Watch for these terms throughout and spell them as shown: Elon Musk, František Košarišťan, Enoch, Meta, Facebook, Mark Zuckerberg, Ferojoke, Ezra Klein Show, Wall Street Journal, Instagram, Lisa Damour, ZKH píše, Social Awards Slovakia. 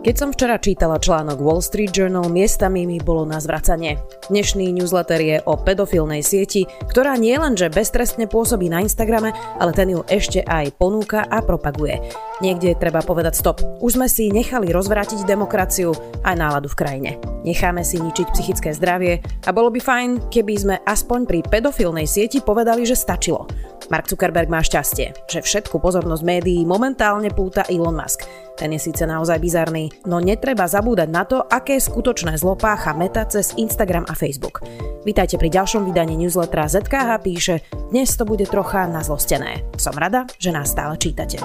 Keď som včera čítala článok Wall Street Journal, miestami mi bolo na zvracanie. Dnešný newsletter je o pedofilnej sieti, ktorá nielenže beztrestne pôsobí na Instagrame, ale ten ju ešte aj ponúka a propaguje. Niekde treba povedať stop. Už sme si nechali rozvrátiť demokraciu a náladu v krajine. Necháme si ničiť psychické zdravie a bolo by fajn, keby sme aspoň pri pedofilnej sieti povedali, že stačilo. Mark Zuckerberg má šťastie, že všetku pozornosť médií momentálne púta Elon Musk. Ten je síce naozaj bizarný, no netreba zabúdať na to, aké skutočné zlo pácha Meta cez Instagram a Facebook. Vítajte pri ďalšom vydaní newslettera ZKH píše, dnes to bude trocha nazlostené. Som rada, že nás stále čítate.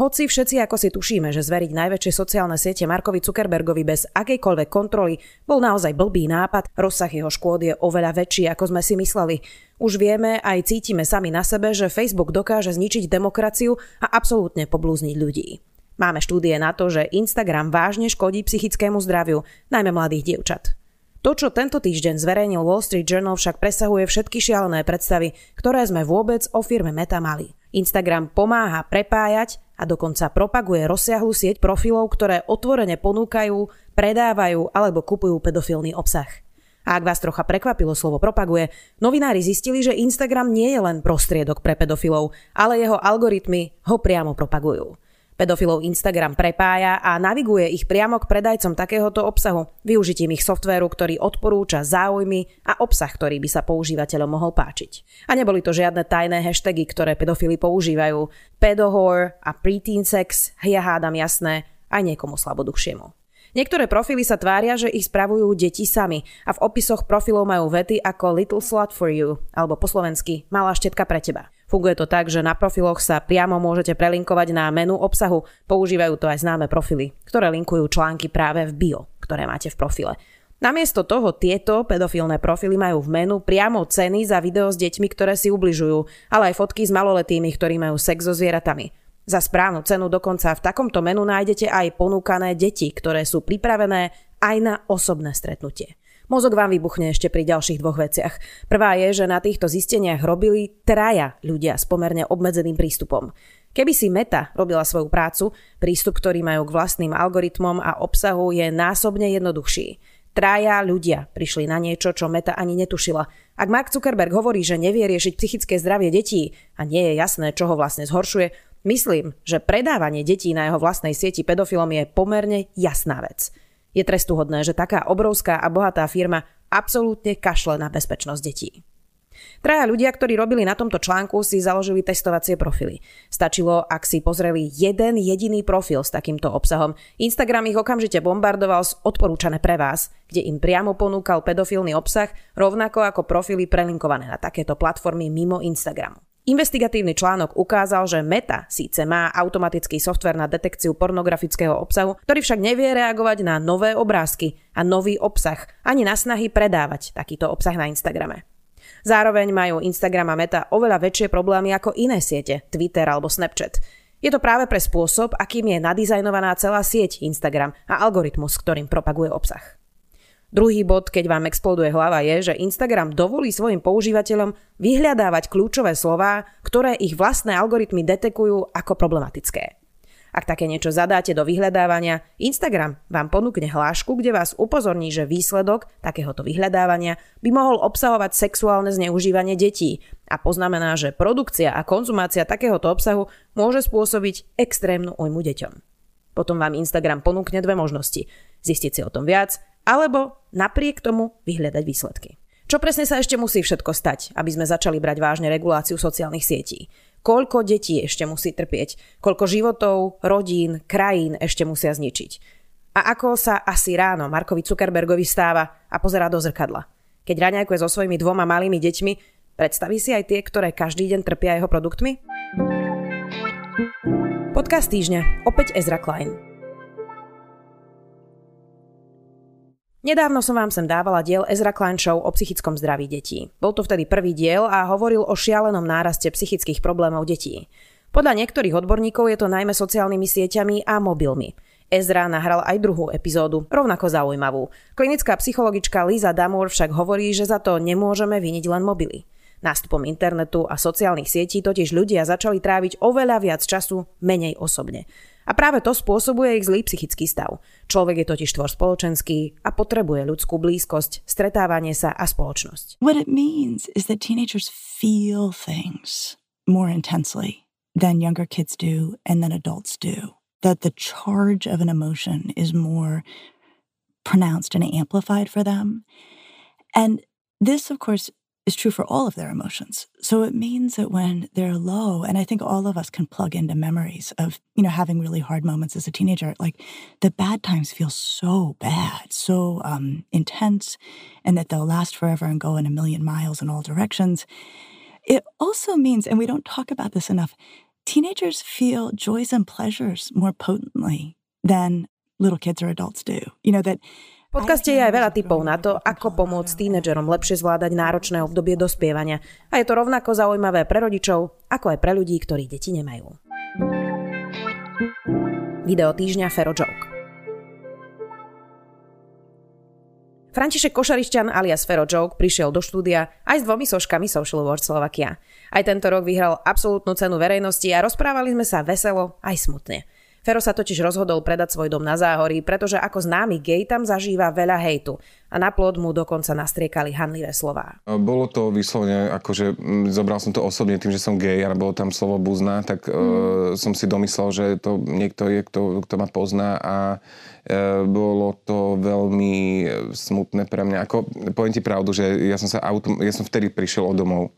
Hoci všetci ako si tušíme, že zveriť najväčšie sociálne siete Markovi Zuckerbergovi bez akejkoľvek kontroly bol naozaj blbý nápad, rozsah jeho škôd je oveľa väčší, ako sme si mysleli. Už vieme, aj cítime sami na sebe, že Facebook dokáže zničiť demokraciu a absolútne poblúzniť ľudí. Máme štúdie na to, že Instagram vážne škodí psychickému zdraviu, najmä mladých dievčat. To, čo tento týždeň zverejnil Wall Street Journal, však presahuje všetky šialené predstavy, ktoré sme vôbec o firme Meta mali. Instagram pomáha prepájať a dokonca propaguje rozsiahlu sieť profilov, ktoré otvorene ponúkajú, predávajú alebo kupujú pedofilný obsah. A ak vás trocha prekvapilo slovo propaguje, novinári zistili, že Instagram nie je len prostriedok pre pedofilov, ale jeho algoritmy ho priamo propagujú. Pedofilov Instagram prepája a naviguje ich priamo k predajcom takéhoto obsahu, využitím ich softvéru, ktorý odporúča záujmy a obsah, ktorý by sa používateľom mohol páčiť. A neboli to žiadne tajné hashtagy, ktoré pedofili používajú. Pedohor a preteen sex, ja hádam jasné, aj niekomu slaboduchšiemu. Niektoré profily sa tvária, že ich spravujú deti sami a v opisoch profilov majú vety ako Little Slut for You alebo po slovensky Malá štetka pre teba. Funguje to tak, že na profiloch sa priamo môžete prelinkovať na menu obsahu. Používajú to aj známe profily, ktoré linkujú články práve v bio, ktoré máte v profile. Namiesto toho tieto pedofilné profily majú v menu priamo ceny za video s deťmi, ktoré si ubližujú, ale aj fotky s maloletými, ktorí majú sex so zvieratami. Za správnu cenu dokonca v takomto menu nájdete aj ponúkané deti, ktoré sú pripravené aj na osobné stretnutie. Mozog vám vybuchne ešte pri ďalších dvoch veciach. Prvá je, že na týchto zisteniach robili traja ľudia s pomerne obmedzeným prístupom. Keby si Meta robila svoju prácu, prístup, ktorý majú k vlastným algoritmom a obsahu, je násobne jednoduchší. Traja ľudia prišli na niečo, čo Meta ani netušila. Ak Mark Zuckerberg hovorí, že nevie riešiť psychické zdravie detí a nie je jasné, čo ho vlastne zhoršuje, myslím, že predávanie detí na jeho vlastnej sieti pedofilom je pomerne jasná vec. Je trestuhodné, že taká obrovská a bohatá firma absolútne kašle na bezpečnosť detí. Traja ľudia, ktorí robili na tomto článku, si založili testovacie profily. Stačilo, ak si pozreli jeden jediný profil s takýmto obsahom. Instagram ich okamžite bombardoval s odporúčané pre vás, kde im priamo ponúkal pedofilný obsah, rovnako ako profily prelinkované na takéto platformy mimo Instagramu. Investigatívny článok ukázal, že Meta síce má automatický softvér na detekciu pornografického obsahu, ktorý však nevie reagovať na nové obrázky a nový obsah, ani na snahy predávať takýto obsah na Instagrame. Zároveň majú Instagram a Meta oveľa väčšie problémy ako iné siete, Twitter alebo Snapchat. Je to práve pre spôsob, akým je nadizajnovaná celá sieť Instagram a algoritmus, ktorým propaguje obsah. Druhý bod, keď vám exploduje hlava, je, že Instagram dovolí svojim používateľom vyhľadávať kľúčové slová, ktoré ich vlastné algoritmy detekujú ako problematické. Ak také niečo zadáte do vyhľadávania, Instagram vám ponúkne hlášku, kde vás upozorní, že výsledok takéhoto vyhľadávania by mohol obsahovať sexuálne zneužívanie detí a poznamená, že produkcia a konzumácia takéhoto obsahu môže spôsobiť extrémnu újmu deťom. Potom vám Instagram ponúkne dve možnosti. Zistiť si o tom viac, alebo napriek tomu vyhľadať výsledky. Čo presne sa ešte musí všetko stať, aby sme začali brať vážne reguláciu sociálnych sietí? Koľko detí ešte musí trpieť? Koľko životov, rodín, krajín ešte musia zničiť? A ako sa asi ráno Markovi Zuckerbergovi stáva a pozerá do zrkadla? Keď raňajkuje so svojimi dvoma malými deťmi, predstaví si aj tie, ktoré každý deň trpia jeho produktmi? Podcast týždňa, opäť Ezra Klein. Nedávno som vám sem dávala diel Ezra Klein Show o psychickom zdraví detí. Bol to vtedy prvý diel a hovoril o šialenom náraste psychických problémov detí. Podľa niektorých odborníkov je to najmä sociálnymi sieťami a mobilmi. Ezra nahral aj druhú epizódu, rovnako zaujímavú. Klinická psychologička Lisa Damour však hovorí, že za to nemôžeme viniť len mobily. Nástupom internetu a sociálnych sietí totiž ľudia začali tráviť oveľa viac času menej osobne. A práve to spôsobuje ich zlý psychický stav. Človek je totiž tvor spoločenský a potrebuje ľudskú blízkosť, stretávanie sa a spoločnosť. What it means is that teenagers feel things more intensely than younger kids do and than adults do. That the charge of an emotion is more pronounced and amplified for them. And this, of course, is true for all of their emotions. So it means that when they're low, and I think all of us can plug into memories of, having really hard moments as a teenager, like the bad times feel so bad, so intense, and that they'll last forever and go in a million miles in all directions. It also means, and we don't talk about this enough, teenagers feel joys and pleasures more potently than little kids or adults do. V podcaste je aj veľa tipov na to, ako pomôcť tínedžerom lepšie zvládať náročné obdobie dospievania. A je to rovnako zaujímavé pre rodičov, ako aj pre ľudí, ktorí deti nemajú. Video týždňa Ferojoke. František Košarišťan alias Ferojoke prišiel do štúdia aj s 2 soškami Social Awards Slovakia. Aj tento rok vyhral absolútnu cenu verejnosti a rozprávali sme sa veselo aj smutne. Fero sa totiž rozhodol predať svoj dom na Záhorí, pretože ako známy gej tam zažíva veľa hejtu a na plod mu dokonca nastriekali hanlivé slová. Bolo to vyslovene, akože zobral som to osobne tým, že som gej a bolo tam slovo buzna, tak som si domyslel, že to niekto je, kto ma pozná a bolo to veľmi smutné pre mňa. Ako, poviem ti pravdu, že ja som vtedy prišiel od domov.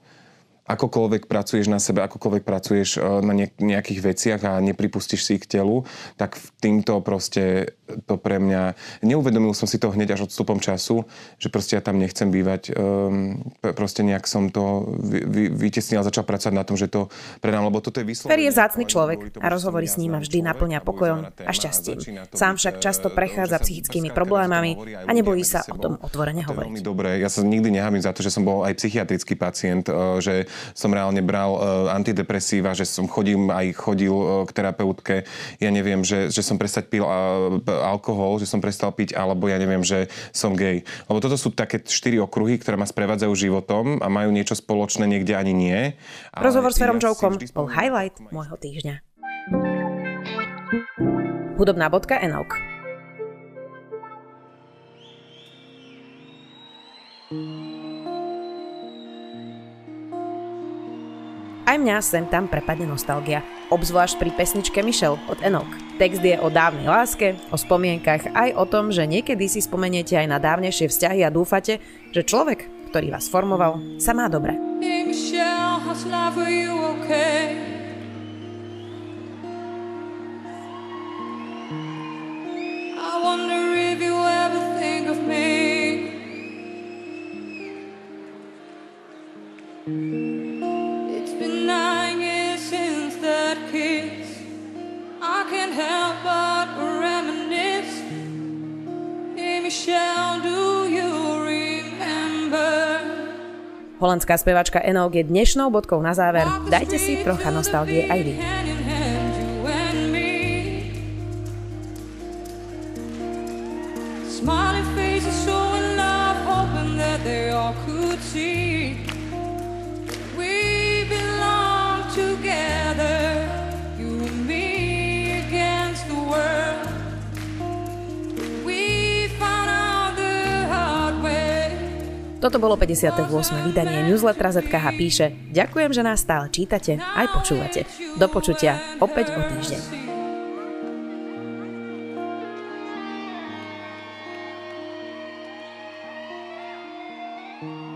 Akokoľvek pracuješ na sebe, akokoľvek pracuješ na nejakých veciach a nepripustíš si ich k telu, tak týmto proste to pre mňa... Neuvedomil som si to hneď až odstupom času, že proste ja tam nechcem bývať. Proste nejak som to vytesnil a začal pracovať na tom, že to predám, lebo toto je vyslovene... Fer je vzácny človek a rozhovory s ním vždy naplňa pokojom a šťastím. Sám však často prechádza psychickými problémami a nebojí sa o tom otvorene hovoriť. Veľmi dobre, ja sa nikdy nehábim za to, že som bol aj psychiatrický pacient, že som reálne bral antidepresíva, že som chodil k terapeutke, ja neviem, že som prestal piť alkohol, že som prestal piť, alebo ja neviem, že som gej. Lebo toto sú také 4 okruhy, ktoré ma sprevádzajú životom a majú niečo spoločné, niekde ani nie. Rozhovor s Ferojokom bol highlight môjho týždňa. Hudobná bodka. Aj mňa sem tam prepadne nostalgia, obzvlášť pri pesničke Michelle od Enoch. Text je o dávnej láske, o spomienkach, aj o tom, že niekedy si spomeniete aj na dávnejšie vzťahy a dúfate, že človek, ktorý vás formoval, sa má dobre. Hey Michelle, how's life, are you okay? I wonder if you ever think of me. Holandská spevačka Enoch je dnešnou bodkou na záver. Dajte si trocha nostalgie aj vy. Toto bolo 58. vydanie newslettera ZKH píše. Ďakujem, že nás stále čítate aj počúvate. Do počutia opäť o týždeň.